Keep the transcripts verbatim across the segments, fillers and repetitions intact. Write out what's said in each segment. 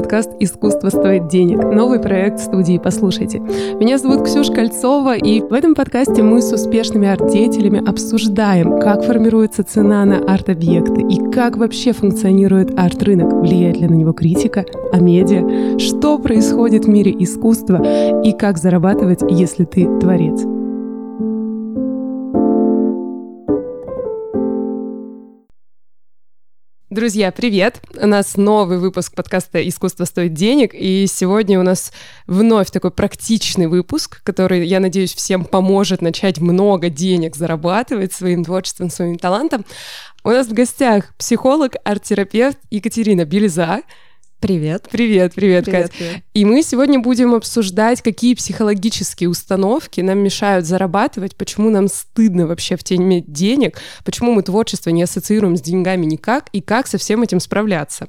подкаст «Искусство стоит денег». Новый проект студии «Послушайте». Меня зовут Ксюша Кольцова, и в этом подкасте мы с успешными арт-деятелями обсуждаем, как формируется цена на арт-объекты и как вообще функционирует арт-рынок, влияет ли на него критика, а медиа, что происходит в мире искусства и как зарабатывать, если ты творец. Друзья, привет! У нас новый выпуск подкаста «Искусство стоит денег», и сегодня у нас вновь такой практичный выпуск, который, я надеюсь, всем поможет начать много денег зарабатывать своим творчеством, своим талантом. У нас в гостях психолог, арт-терапевт Катерина Белеза. Привет. Привет, привет, привет Кать. Привет. И мы сегодня будем обсуждать, какие психологические установки нам мешают зарабатывать, почему нам стыдно вообще в теме денег, почему мы творчество не ассоциируем с деньгами никак и как со всем этим справляться.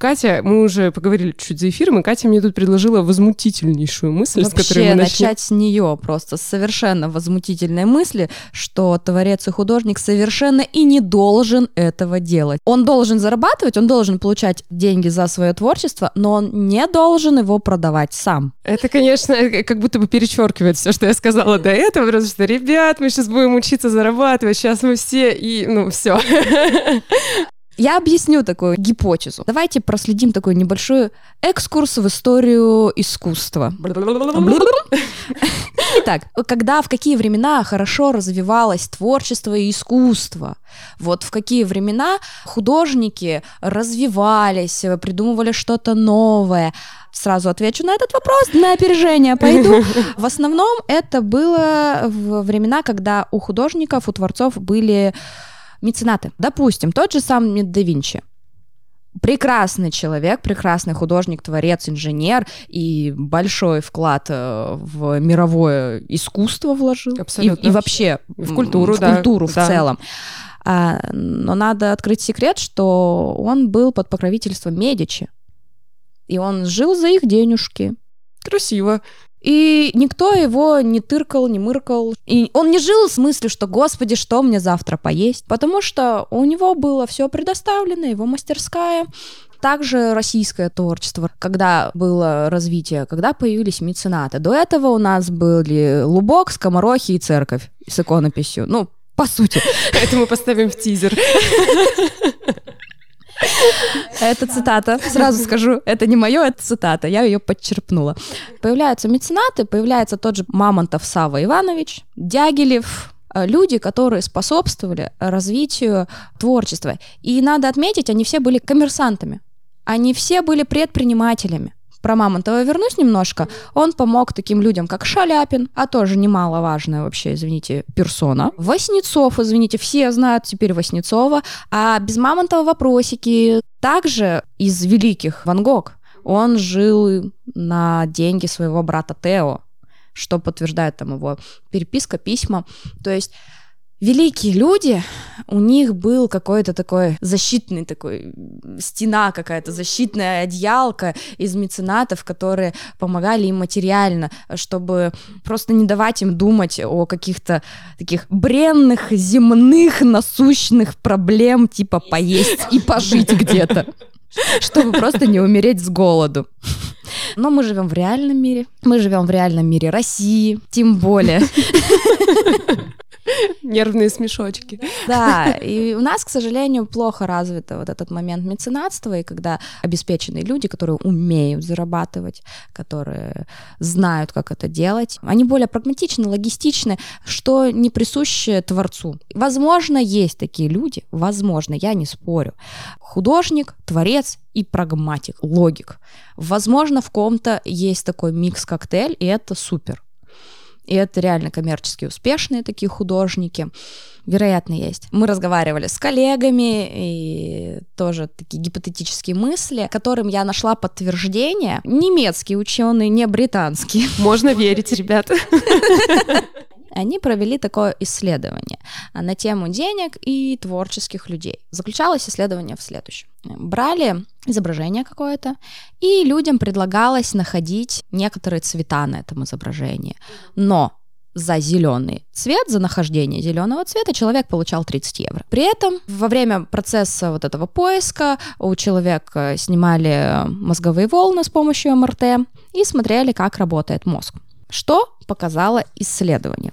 Катя, мы уже поговорили чуть за эфиром, и Катя мне тут предложила возмутительнейшую мысль, вообще, с которой мы начнем. Начать с нее просто, с совершенно возмутительной мысли, что творец и художник совершенно и не должен этого делать. Он должен зарабатывать, он должен получать деньги за свое творчество, но он не должен его продавать сам. Это, конечно, как будто бы перечеркивает все, что я сказала до этого, потому что, ребят, мы сейчас будем учиться зарабатывать, сейчас мы все и, ну, все. Я объясню такую гипотезу. Давайте проследим такой небольшой экскурс в историю искусства. Итак, когда, в какие времена хорошо развивалось творчество и искусство? Вот в какие времена художники развивались, придумывали что-то новое? Сразу отвечу на этот вопрос, на опережение пойду. В основном это было во времена, когда у художников, у творцов были... меценаты. Допустим, тот же самый да Винчи. Прекрасный человек, прекрасный художник, творец, инженер, и большой вклад в мировое искусство вложил. Абсолютно. И, и вообще в культуру, в, да, культуру в да. целом. А, но надо открыть секрет, что он был под покровительством Медичи. И он жил за их денежки. Красиво. И никто его не тыркал, не мыркал. И он не жил с мыслью, что, господи, что мне завтра поесть? Потому что у него было все предоставлено, его мастерская. Также российское творчество, когда было развитие, когда появились меценаты. До этого у нас были лубок, скоморохи и церковь с иконописью. Ну, по сути. Это мы поставим в тизер. Это цитата, сразу скажу, это не мое, это цитата, я ее подчерпнула. Появляются меценаты, появляется тот же Мамонтов Сава Иванович, Дягилев, люди, которые способствовали развитию творчества. И надо отметить, они все были коммерсантами, они все были предпринимателями. Про Мамонтова вернусь немножко. Он помог таким людям, как Шаляпин, а тоже немаловажная вообще, извините, персона. Васнецов, извините, все знают теперь Васнецова, а без Мамонтова вопросики. Также из великих Ван Гог. Он жил на деньги своего брата Тео, что подтверждает там его переписка, письма. То есть великие люди, у них был какой-то такой защитный такой, стена какая-то, защитная одеялка из меценатов, которые помогали им материально, чтобы просто не давать им думать о каких-то таких бренных, земных, насущных проблем, типа поесть и пожить где-то, чтобы просто не умереть с голоду. Но мы живем в реальном мире, мы живем в реальном мире России, тем более... Нервные смешочки. Да, и у нас, к сожалению, плохо развит вот этот момент меценатства, и когда обеспеченные люди, которые умеют зарабатывать, которые знают, как это делать, они более прагматичны, логистичны, что не присуще творцу. Возможно, есть такие люди, возможно, я не спорю. Художник, творец и прагматик, логик. Возможно, в ком-то есть такой микс-коктейль, и это супер. И это реально коммерчески успешные такие художники, вероятно, есть. Мы разговаривали с коллегами, и тоже такие гипотетические мысли, которым я нашла подтверждение. Немецкие ученые, не британские. Можно верить, ребята. Они провели такое исследование на тему денег и творческих людей. Заключалось исследование в следующем. Брали изображение какое-то, и людям предлагалось находить некоторые цвета на этом изображении. Но за зеленый цвет, за нахождение зеленого цвета человек получал тридцать евро. При этом во время процесса вот этого поиска у человека снимали мозговые волны с помощью эм эр тэ и смотрели, как работает мозг. Что показало исследование?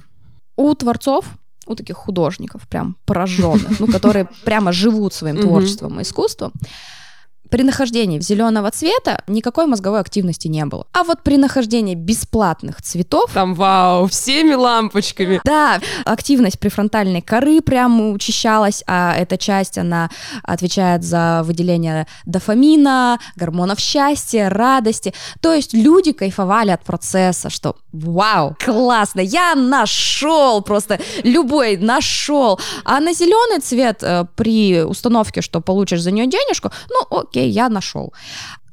У творцов, у таких художников, прям пораженных, ну, которые прямо живут своим творчеством и искусством, при нахождении зеленого цвета никакой мозговой активности не было. А вот при нахождении бесплатных цветов... Там вау, всеми лампочками. Да, активность префронтальной коры прямо учащалась, а эта часть, она отвечает за выделение дофамина, гормонов счастья, радости. То есть люди кайфовали от процесса, что вау, классно, я нашел просто, любой нашел. А на зеленый цвет при установке, что получишь за нее денежку, ну, окей, я нашел.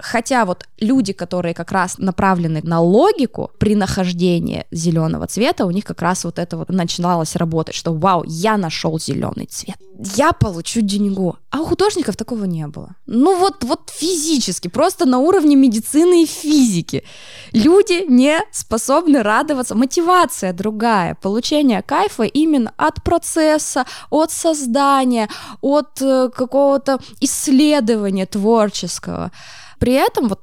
Хотя вот люди, которые как раз направлены на логику, при нахождении зеленого цвета у них как раз вот это вот начиналось работать, что вау, я нашел зеленый цвет, я получу деньгу. А у художников такого не было. Ну вот, вот физически, просто на уровне медицины и физики. Люди не способны радоваться. Мотивация другая, получение кайфа именно от процесса, от создания, от какого-то исследования творческого. При этом, вот,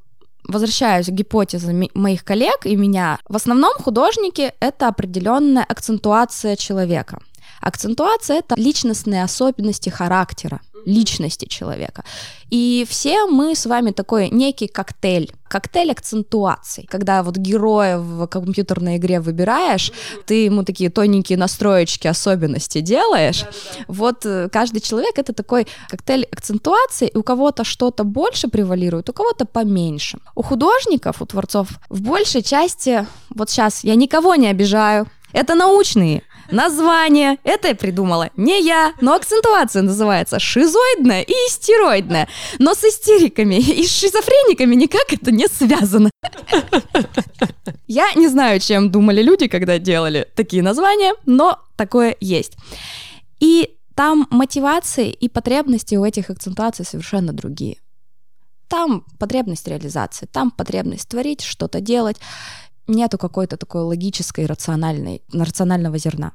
возвращаюсь к гипотезе ми- моих коллег и меня, в основном художники — это определенная акцентуация человека. Акцентуация — это личностные особенности характера, личности человека. И все мы с вами такой некий коктейль, коктейль акцентуаций. Когда вот героя в компьютерной игре выбираешь, ты ему такие тоненькие настроечки, особенности делаешь. Да-да. Вот каждый человек — это такой коктейль акцентуаций, и у кого-то что-то больше превалирует, у кого-то поменьше. У художников, у творцов в большей части, вот сейчас я никого не обижаю, это научные названия, это придумала не я, но акцентуация называется шизоидная и истероидная. Но с истериками и с шизофрениками никак это не связано. Я не знаю, чем думали люди, когда делали такие названия, но такое есть. И там мотивации и потребности у этих акцентуаций совершенно другие. Там потребность реализации, там потребность творить, что-то делать. Нету какой-то такой логической, рациональной, рационального зерна.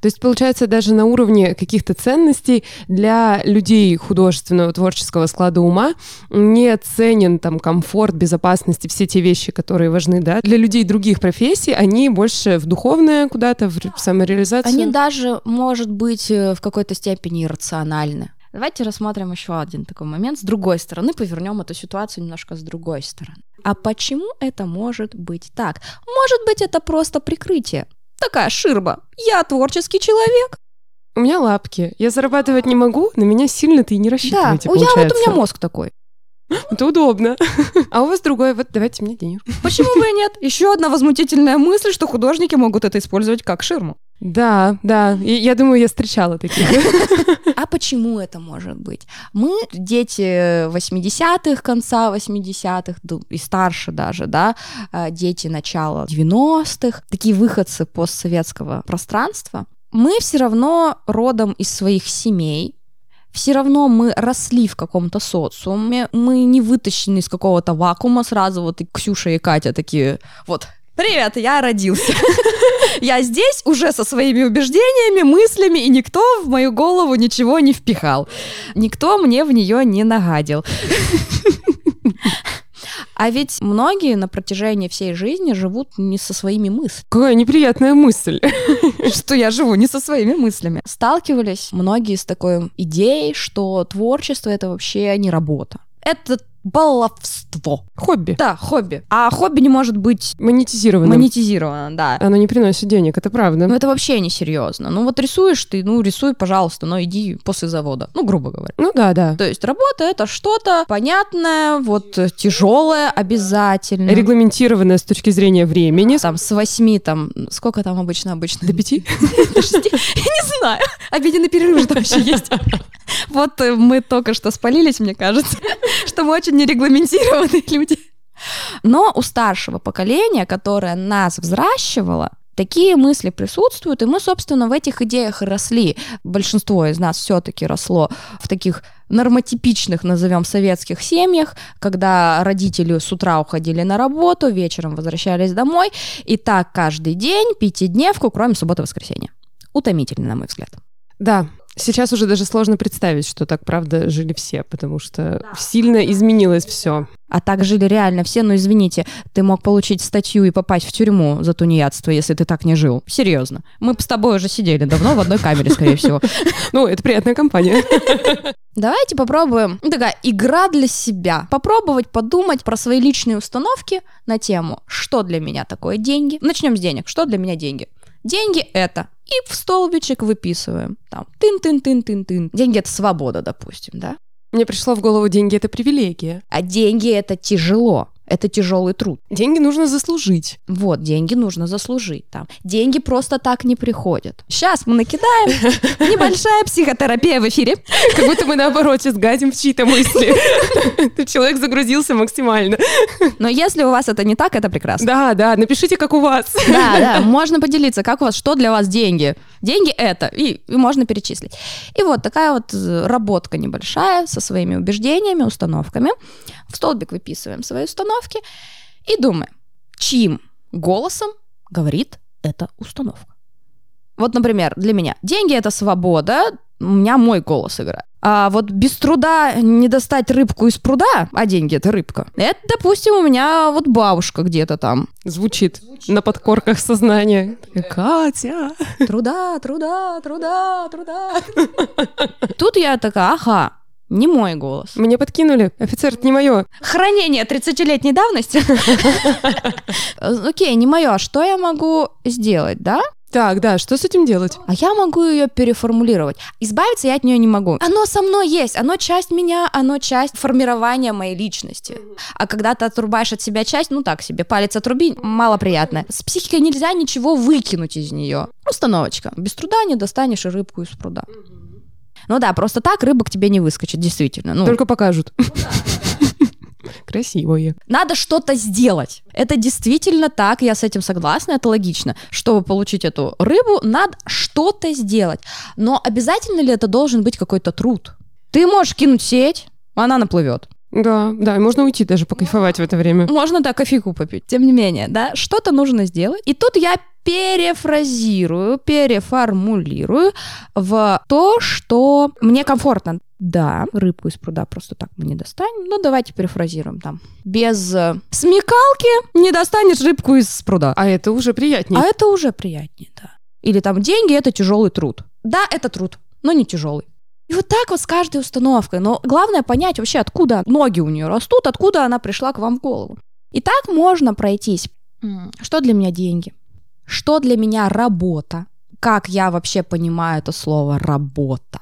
То есть, получается, даже на уровне каких-то ценностей для людей художественного, творческого склада ума не ценен там комфорт, безопасность и все те вещи, которые важны, да? Для людей других профессий они больше в духовное куда-то, в самореализацию. Они даже, может быть, в какой-то степени иррациональны. Давайте рассмотрим еще один такой момент. С другой стороны, повернем эту ситуацию немножко с другой стороны. А почему это может быть так? Может быть, это просто прикрытие. Такая ширма. Я творческий человек. У меня лапки. Я зарабатывать не могу, на меня сильно-то и не рассчитываете, да, получается. Да, вот у меня мозг такой. Это удобно. А у вас другой, вот давайте мне денежку. Почему бы и нет? Еще одна возмутительная мысль, что художники могут это использовать как ширму. Да, да, и я думаю, я встречала такие. А почему это может быть? Мы, дети восьмидесятых, конца восьмидесятых и старше даже, да, дети начала девяностых, такие выходцы постсоветского пространства, мы все равно родом из своих семей, все равно мы росли в каком-то социуме, мы не вытащены из какого-то вакуума сразу, вот и Ксюша и Катя такие, вот, привет, я родился. Я здесь уже со своими убеждениями, мыслями, и никто в мою голову ничего не впихал. Никто мне в нее не нагадил. А ведь многие на протяжении всей жизни живут не со своими мыслями. Какая неприятная мысль, что я живу не со своими мыслями. Сталкивались многие с такой идеей, что творчество — это вообще не работа. Это баловство. Хобби. Да, хобби. А хобби не может быть монетизировано. Монетизировано, да. Оно не приносит денег, это правда. Ну, это вообще несерьезно. Ну, вот рисуешь ты, ну, рисуй, пожалуйста, но иди после завода. Ну, грубо говоря. Ну, да, да. То есть работа — это что-то понятное, вот, тяжелое обязательно. Регламентированное с точки зрения времени. Там, с восьми, там, сколько там обычно, обычно? До пяти? До шести? Я не знаю. Обеденный перерыв же там вообще есть. Вот мы только что спалились, мне кажется, что мы очень нерегламентированные люди. Но у старшего поколения, которое нас взращивало, Такие мысли присутствуют, и мы, собственно, в этих идеях и росли. Большинство из нас все-таки росло в таких нормотипичных, назовем, советских семьях, когда родители с утра уходили на работу, вечером возвращались домой, и так каждый день, пятидневку, кроме субботы-воскресенья. Утомительно, на мой взгляд. Да. Сейчас уже даже сложно представить, что так, правда, жили все, потому что да. сильно изменилось все. А так жили реально все, но, ну, извините, ты мог получить статью и попасть в тюрьму за тунеядство, если ты так не жил. Серьезно. Мы с тобой уже сидели давно в одной камере, скорее всего. Ну, это приятная компания. Давайте попробуем. Такая игра для себя. Попробовать подумать про свои личные установки на тему, что для меня такое деньги. Начнем с денег. Что для меня деньги? Деньги — это... И в столбичек выписываем. Там тын-тын-тын-тын-тын. Деньги — это свобода, допустим, да? Мне пришло в голову, деньги — это привилегия. А деньги — это тяжело. Это тяжелый труд. Деньги нужно заслужить. Вот, деньги нужно заслужить. Там. Деньги просто так не приходят. Сейчас мы накидаем. Небольшая психотерапия в эфире. Как будто мы, наоборот, сейчас гадим в чьи-то мысли. Человек загрузился максимально. Но если у вас это не так, это прекрасно. Да, да, напишите, как у вас. Да, да, можно поделиться, как у вас, что для вас деньги. Деньги это, и, и можно перечислить. И вот такая вот работка небольшая со своими убеждениями, установками. В столбик выписываем свои установки. И думаем, чьим голосом говорит эта установка. Вот, например, для меня деньги — это свобода, у меня мой голос играет. А вот без труда не достать рыбку из пруда, а деньги — это рыбка. Это, допустим, у меня вот бабушка где-то там. Звучит, Звучит. на подкорках сознания. Катя! Труда, труда, труда, труда. Тут я такая, ага. Не мой голос. Мне подкинули. Офицер, это не мое. Хранение тридцатилетней давности. Окей, не мое. А что я могу сделать, да? Так, да, что с этим делать? А я могу ее переформулировать. Избавиться я от нее не могу. Оно со мной есть, оно часть меня, оно часть формирования моей личности. А когда ты отрубаешь от себя часть, ну так себе, палец отруби, малоприятно. С психикой нельзя ничего выкинуть из нее. Установочка. Без труда не достанешь и рыбку из пруда. Ну да, просто так рыбок тебе не выскочит, действительно. Ну. Только покажут. Красивые. Надо что-то сделать. Это действительно так, я с этим согласна, это логично. Чтобы получить эту рыбу, надо что-то сделать. Но обязательно ли это должен быть какой-то труд? Ты можешь кинуть сеть, она наплывет. Да, да, можно уйти даже покайфовать в это время. Можно, да, кофейку попить. Тем не менее, да, что-то нужно сделать. И тут я перефразирую, переформулирую в то, что мне комфортно. Да, рыбку из пруда просто так мы не достанем, но давайте перефразируем там. Без смекалки не достанешь рыбку из пруда. А это уже приятнее. А это уже приятнее, да. Или там деньги — это тяжелый труд. Да, это труд, но не тяжелый. И вот так вот с каждой установкой. Но главное понять вообще, откуда ноги у нее растут, откуда она пришла к вам в голову. И так можно пройтись. Что для меня деньги? Что для меня работа? Как я вообще понимаю это слово «работа»?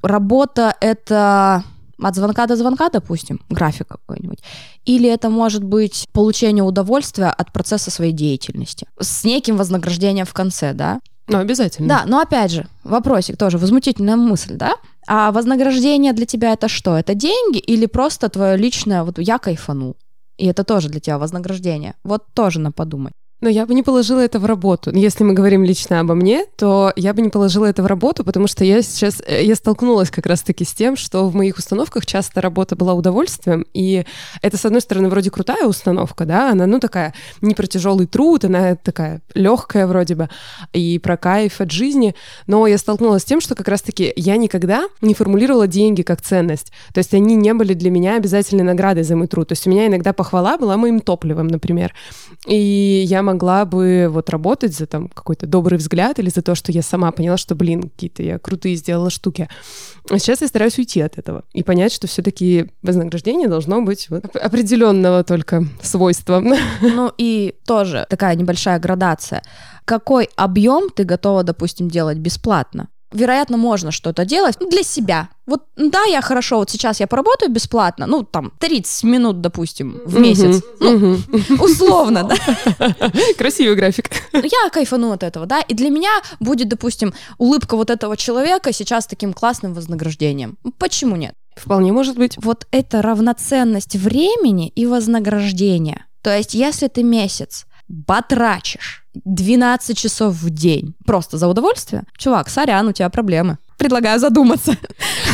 Работа — это от звонка до звонка, допустим, график какой-нибудь. Или это может быть получение удовольствия от процесса своей деятельности. С неким вознаграждением в конце, да? Ну, обязательно. Да, но опять же, вопросик тоже, возмутительная мысль, да? А вознаграждение для тебя — это что? Это деньги или просто твое личное, вот я кайфанул, и это тоже для тебя вознаграждение? Вот тоже надо подумать. Но я бы не положила это в работу. Если мы говорим лично обо мне, то я бы не положила это в работу, потому что я сейчас, я столкнулась как раз-таки с тем, что в моих установках часто работа была удовольствием, и это, с одной стороны, вроде крутая установка, да, она, ну, такая не про тяжелый труд, она такая легкая вроде бы, и про кайф от жизни, но я столкнулась с тем, что как раз-таки я никогда не формулировала деньги как ценность, то есть они не были для меня обязательной наградой за мой труд, то есть у меня иногда похвала была моим топливом, например, и я могла могла бы вот работать за там какой-то добрый взгляд или за то, что я сама поняла, что, блин, какие-то я крутые сделала штуки. А сейчас я стараюсь уйти от этого и понять, что все-таки вознаграждение должно быть вот определенного только свойства. Ну и тоже такая небольшая градация. Какой объем ты готова, допустим, делать бесплатно? Вероятно, можно что-то делать для себя. Вот, да, я хорошо, вот сейчас я поработаю бесплатно, ну, там, тридцать минут, допустим, в месяц. Ну, условно, да. Красивый график. Я кайфану от этого, да, и для меня будет, допустим, улыбка вот этого человека сейчас таким классным вознаграждением. Почему нет? Вполне может быть. Вот это равноценность времени и вознаграждения. То есть, если ты месяц батрачишь двенадцать часов в день просто за удовольствие, чувак, сорян, у тебя проблемы. Предлагаю задуматься.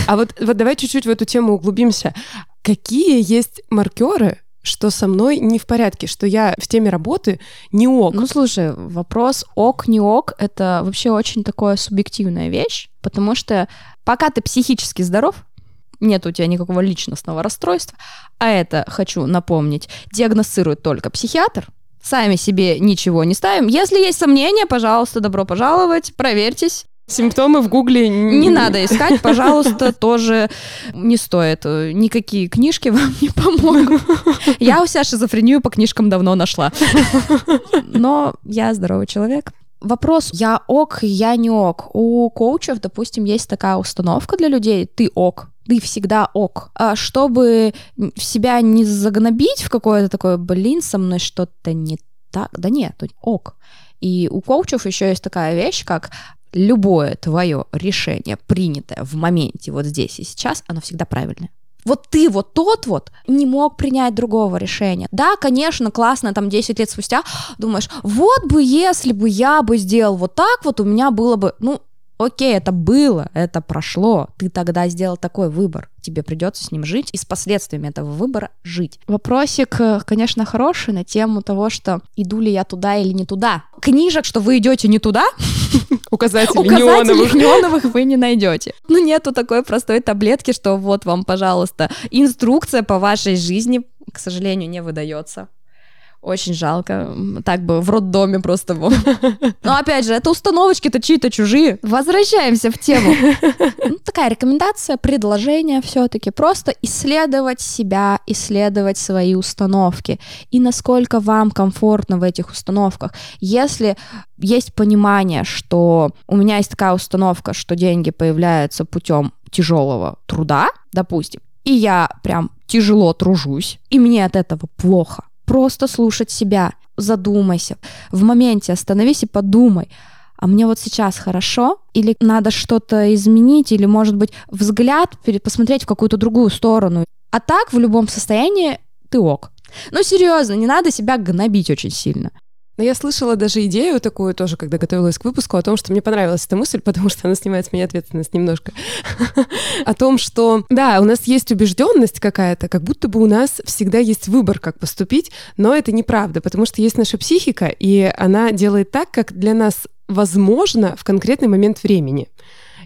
А вот, вот давай чуть-чуть в эту тему углубимся. Какие есть маркеры, что со мной не в порядке, что я в теме работы не ок? Ну, слушай, вопрос ок, не ок, это вообще очень такая субъективная вещь, потому что пока ты психически здоров, нет у тебя никакого личностного расстройства, а это, хочу напомнить, диагностирует только психиатр, сами себе ничего не ставим. Если есть сомнения, пожалуйста, добро пожаловать, проверьтесь. Симптомы в гугле не надо искать, пожалуйста, тоже не стоит. Никакие книжки вам не помогут. Я у себя шизофрению по книжкам давно нашла. Но я здоровый человек. Вопрос «я ок, я не ок». У коучев, допустим, есть такая установка для людей «ты ок». Ты всегда ок. А чтобы себя не загнобить в какое-то такое, блин, со мной что-то не так, да нет, ок. И у коучев еще есть такая вещь, как любое твое решение, принятое в моменте, вот здесь и сейчас, оно всегда правильное. Вот ты вот тот вот не мог принять другого решения. Да, конечно, классно, там десять лет спустя думаешь, вот бы если бы я бы сделал вот так, вот у меня было бы, ну, окей, это было, это прошло, ты тогда сделал такой выбор, тебе придется с ним жить и с последствиями этого выбора жить. Вопросик, конечно, хороший на тему того, что иду ли я туда или не туда. Книжек, что вы идете не туда, указателей неоновых вы не найдете. Ну нету такой простой таблетки, что вот вам, пожалуйста, инструкция по вашей жизни, к сожалению, не выдается. Очень жалко, так бы в роддоме просто было. Но опять же, это установочки-то чьи-то чужие. Возвращаемся в тему. Ну, такая рекомендация, предложение все-таки. Просто исследовать себя, исследовать свои установки. И насколько вам комфортно в этих установках. Если есть понимание, что у меня есть такая установка, что деньги появляются путем тяжелого труда, допустим, и я прям тяжело тружусь, и мне от этого плохо. Просто слушать себя, задумайся, в моменте остановись и подумай, а мне вот сейчас хорошо, или надо что-то изменить, или, может быть, взгляд посмотреть в какую-то другую сторону. А так в любом состоянии ты ок. Ну, серьезно, не надо себя гнобить очень сильно. Но я слышала даже идею такую тоже, когда готовилась к выпуску, о том, что мне понравилась эта мысль, потому что она снимает с меня ответственность немножко. О том, что, да, у нас есть убежденность какая-то, как будто бы у нас всегда есть выбор, как поступить, но это неправда, потому что есть наша психика, и она делает так, как для нас возможно в конкретный момент времени.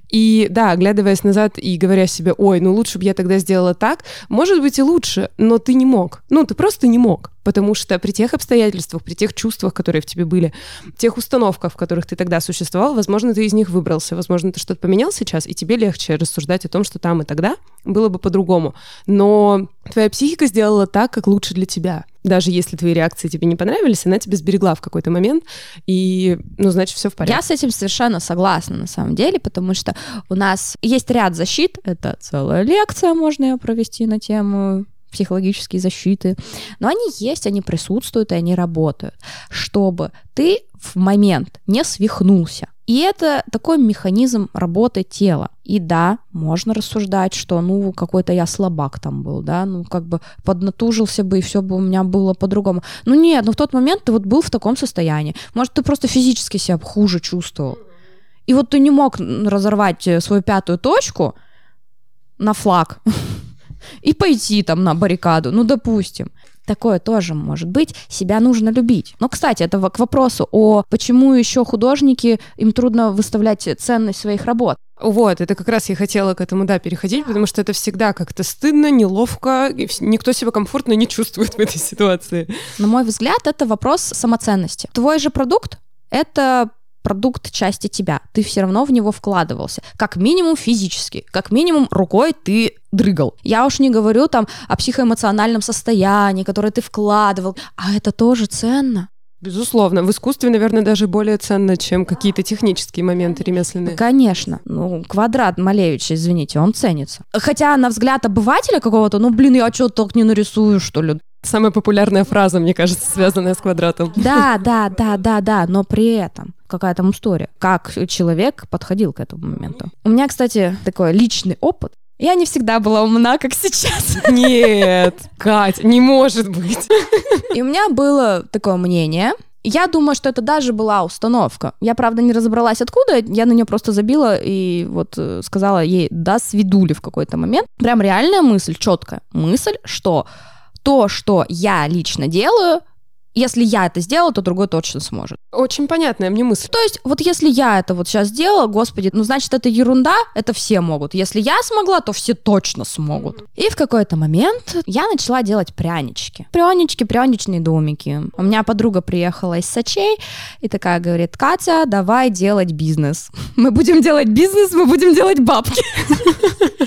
И да, оглядываясь назад и говоря себе, ой, ну лучше бы я тогда сделала так, может быть и лучше, но ты не мог. Ну, ты просто не мог, потому что при тех обстоятельствах, при тех чувствах, которые в тебе были, тех установках, в которых ты тогда существовал, возможно, ты из них выбрался, возможно, ты что-то поменял сейчас, и тебе легче рассуждать о том, что там и тогда было бы по-другому. Но твоя психика сделала так, как лучше для тебя. Даже если твои реакции тебе не понравились, она тебя сберегла в какой-то момент, и, ну, значит, все в порядке. Я с этим совершенно согласна, на самом деле, потому что у нас есть ряд защит, это целая лекция, можно ее провести на тему психологические защиты, но они есть, они присутствуют, и они работают, чтобы ты в момент не свихнулся. И это такой механизм работы тела. И да, можно рассуждать, что ну какой-то я слабак там был, да, ну как бы поднатужился бы, и все бы у меня было по-другому. Ну нет, ну в тот момент ты вот был в таком состоянии. Может, ты просто физически себя хуже чувствовал. И вот ты не мог разорвать свою пятую точку на флаг и пойти там на баррикаду, ну допустим. Такое тоже может быть. Себя нужно любить. Но, кстати, это к вопросу о почему еще художники, им трудно выставлять ценность своих работ. Вот, это как раз я хотела к этому, да, переходить, потому что это всегда как-то стыдно, неловко, никто себя комфортно не чувствует в этой ситуации. На мой взгляд, это вопрос самоценности. Твой же продукт — это продукт части тебя. Ты все равно в него вкладывался. Как минимум физически, как минимум рукой ты дрыгал. Я уж не говорю там о психоэмоциональном состоянии, которое ты вкладывал. А это тоже ценно. Безусловно. В искусстве, наверное, даже более ценно, чем какие-то технические моменты ремесленные. Конечно. Ну, квадрат Малевича, извините, он ценится. Хотя, на взгляд обывателя какого-то, ну, блин, я что, так не нарисую, что ли? Самая популярная фраза, мне кажется, связанная с квадратом. Да, да, да, да, да, но при этом какая там история, как человек подходил к этому моменту. У меня, кстати, такой личный опыт. Я не всегда была умна, как сейчас. Нет, Кать, не может быть. И у меня было такое мнение, Я думаю, что это даже была установка. Я, правда, не разобралась, откуда. Я на нее просто забила и вот сказала ей «да, свидули» в какой-то момент. Прям реальная мысль, четкая мысль, что то, что я лично делаю, если я это сделала, то другой точно сможет. Очень понятная мне мысль. То есть, вот если я это вот сейчас сделала, господи, ну, значит, это ерунда, это все могут. Если я смогла, то все точно смогут. Mm-hmm. И в какой-то момент я начала делать прянички. Прянички, пряничные домики. У меня подруга приехала из Сочи и такая говорит: Катя, давай делать бизнес. Мы будем делать бизнес, мы будем делать бабки.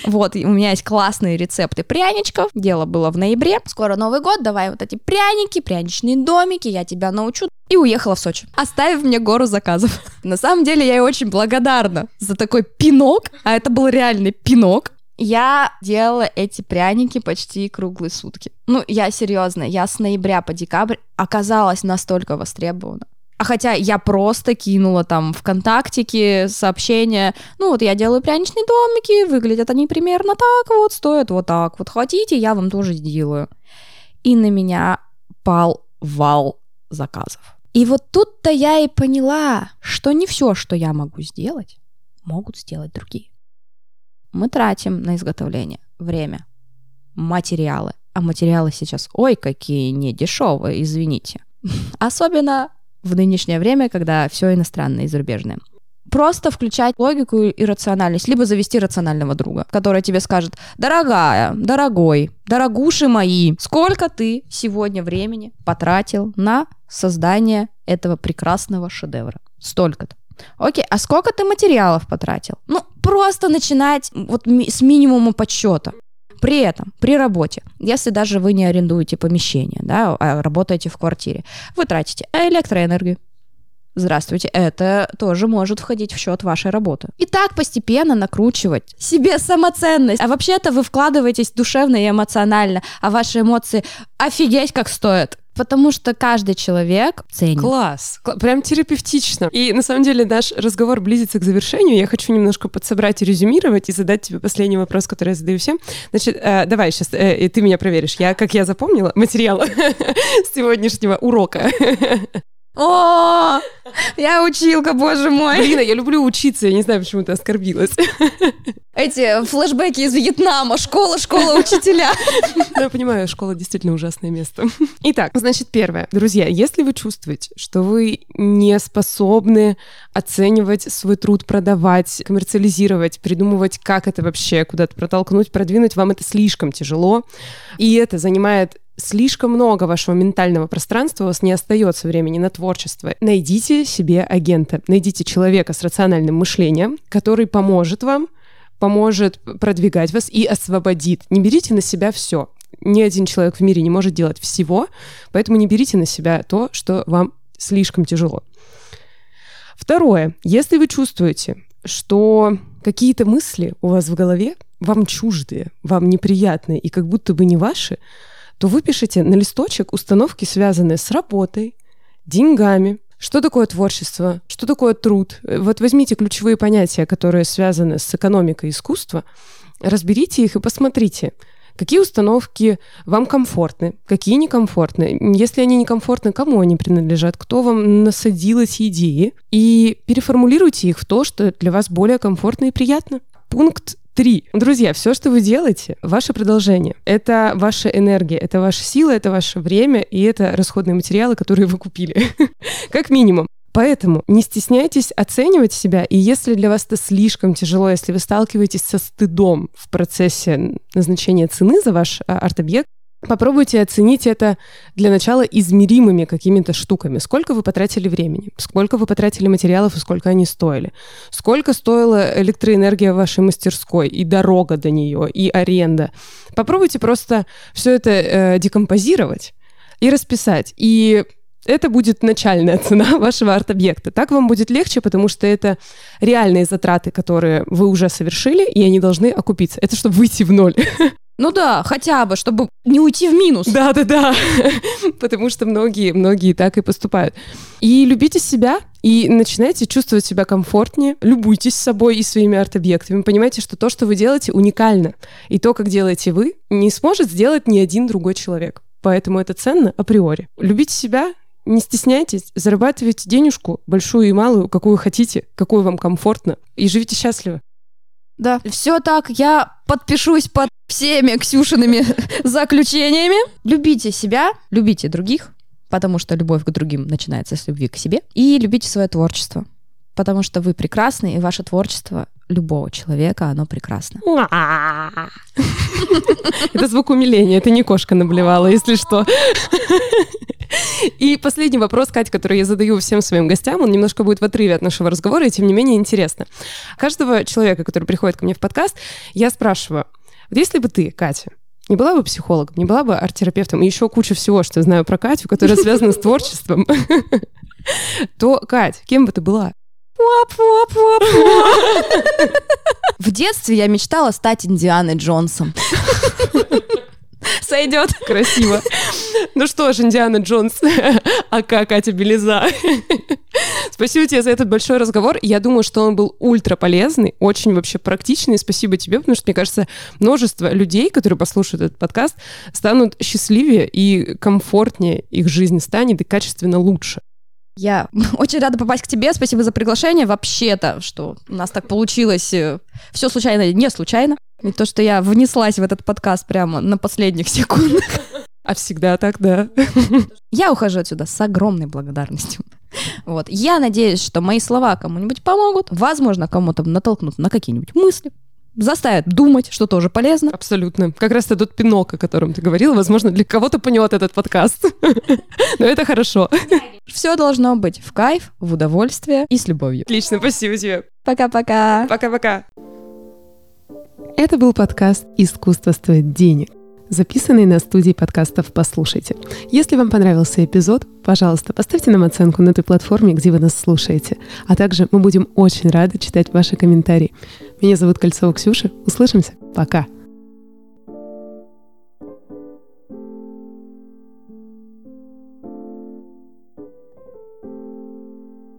Вот, у меня есть классные рецепты пряничков. Дело было в ноябре. Скоро Новый год, давай вот эти пряники, пряничные домики. Домики, я тебя научу. И уехала в Сочи, оставив мне гору заказов. На самом деле, я ей очень благодарна за такой пинок, а это был реальный пинок. Я делала эти пряники почти круглые сутки. Ну, я серьезно, я с ноября по декабрь оказалась настолько востребована. А хотя я просто кинула там ВКонтактики сообщения, ну вот я делаю пряничные домики, выглядят они примерно так вот, стоят вот так вот, хотите, я вам тоже сделаю. И на меня пал вал заказов. И вот тут-то я и поняла, что не все, что я могу сделать, могут сделать другие. Мы тратим на изготовление время, материалы. А материалы сейчас, ой, какие недешевые, извините. Особенно в нынешнее время, когда все иностранное и зарубежное. Просто включать логику и рациональность, либо завести рационального друга, который тебе скажет: дорогая, дорогой, дорогуши мои, сколько ты сегодня времени потратил на создание этого прекрасного шедевра? Столько-то. Окей, а сколько ты материалов потратил? Ну, просто начинать вот ми- с минимума подсчета. При этом, при работе, если даже вы не арендуете помещение, да, а работаете в квартире, вы тратите электроэнергию. Здравствуйте, это тоже может входить в счет вашей работы. И так постепенно накручивать себе самоценность. А вообще-то вы вкладываетесь душевно и эмоционально, а ваши эмоции офигеть как стоят. Потому что каждый человек ценит. Класс, прям терапевтично. И на самом деле наш разговор близится к завершению. Я хочу немножко подсобрать и резюмировать и задать тебе последний вопрос, который я задаю всем. Значит, э, давай сейчас, э, и ты меня проверишь. Я, как я запомнила, материал сегодняшнего урока. О, я училка, боже мой. Блин, я люблю учиться, я не знаю, почему ты оскорбилась. Эти флешбеки из Вьетнама, школа, школа, учителя. Я понимаю, школа действительно ужасное место. Итак, значит, первое. Друзья, если вы чувствуете, что вы не способны оценивать свой труд, продавать, коммерциализировать, придумывать, как это вообще куда-то протолкнуть, продвинуть, вам это слишком тяжело, и это занимает... слишком много вашего ментального пространства, у вас не остается времени на творчество. Найдите себе агента, найдите человека с рациональным мышлением, который поможет вам, поможет продвигать вас и освободит. Не берите на себя все. Ни один человек в мире не может делать всего, поэтому не берите на себя то, что вам слишком тяжело. Второе. Если вы чувствуете, что какие-то мысли у вас в голове вам чуждые, вам неприятные и как будто бы не ваши, то вы пишите на листочек установки, связанные с работой, деньгами. Что такое творчество? Что такое труд? Вот возьмите ключевые понятия, которые связаны с экономикой искусства, разберите их и посмотрите, какие установки вам комфортны, какие некомфортны. Если они некомфортны, кому они принадлежат, кто вам насадил эти идеи, и переформулируйте их в то, что для вас более комфортно и приятно. Пункт Три. Друзья, все, что вы делаете, ваше продолжение. Это ваша энергия, это ваша сила, это ваше время, и это расходные материалы, которые вы купили. Как минимум. Поэтому не стесняйтесь оценивать себя, и если для вас это слишком тяжело, если вы сталкиваетесь со стыдом в процессе назначения цены за ваш арт-объект, попробуйте оценить это для начала измеримыми какими-то штуками. Сколько вы потратили времени, сколько вы потратили материалов и сколько они стоили. Сколько стоила электроэнергия в вашей мастерской, и дорога до нее, и аренда. Попробуйте просто все это э, декомпозировать и расписать. И это будет начальная цена вашего арт-объекта. Так вам будет легче, потому что это реальные затраты, которые вы уже совершили, и они должны окупиться. Это чтобы выйти в ноль. Ну да, хотя бы, чтобы не уйти в минус. Да-да-да, потому что многие-многие так и поступают. И любите себя, и начинайте чувствовать себя комфортнее, любуйтесь собой и своими арт-объектами, понимаете, что то, что вы делаете, уникально, и то, как делаете вы, не сможет сделать ни один другой человек, поэтому это ценно априори. Любите себя, Не стесняйтесь, зарабатывайте денежку, большую и малую, какую хотите, какую вам комфортно, и живите счастливо. Да, все так, я подпишусь под всеми Ксюшиными заключениями. Любите себя, любите других, потому что любовь к другим начинается с любви к себе. И любите свое творчество, потому что вы прекрасны, и ваше творчество любого человека, оно прекрасно. Это звук умиления, это не кошка наблевала, если что. И последний вопрос, Кать, который я задаю всем своим гостям, он немножко будет в отрыве от нашего разговора, и тем не менее интересно. Каждого человека, который приходит ко мне в подкаст, я спрашиваю, вот если бы ты, Катя, не была бы психологом, не была бы арт-терапевтом, и еще куча всего, что я знаю про Катю, которая связана с творчеством, то, Кать, кем бы ты была? В детстве я мечтала стать Индианой Джонсом. Сойдет. Красиво. Ну что ж, Индиана Джонс, ака Катя Белеза. Спасибо тебе за этот большой разговор. Я думаю, что он был ультра полезный, очень вообще практичный. Спасибо тебе, потому что, мне кажется, множество людей, которые послушают этот подкаст, станут счастливее и комфортнее их жизнь станет и качественно лучше. Я очень рада попасть к тебе. Спасибо за приглашение. Вообще-то, что у нас так получилось, все случайно и не случайно. И то, что я внеслась в этот подкаст прямо на последних секундах. А всегда так, да. Я ухожу отсюда с огромной благодарностью. Вот. Я надеюсь, что мои слова кому-нибудь помогут. Возможно, кому-то натолкнут на какие-нибудь мысли. Заставят думать, что тоже полезно. Абсолютно. Как раз это тот пинок, о котором ты говорила. Возможно, для кого-то пнет этот подкаст. Но это хорошо. Все должно быть в кайф, в удовольствие и с любовью. Отлично, спасибо тебе. Пока-пока. Пока-пока. Это был подкаст «Искусство стоит денег», записанный на студии подкастов «Послушайте». Если вам понравился эпизод, пожалуйста, поставьте нам оценку на той платформе, где вы нас слушаете. А также мы будем очень рады читать ваши комментарии. Меня зовут Кольцова Ксюша. Услышимся. Пока.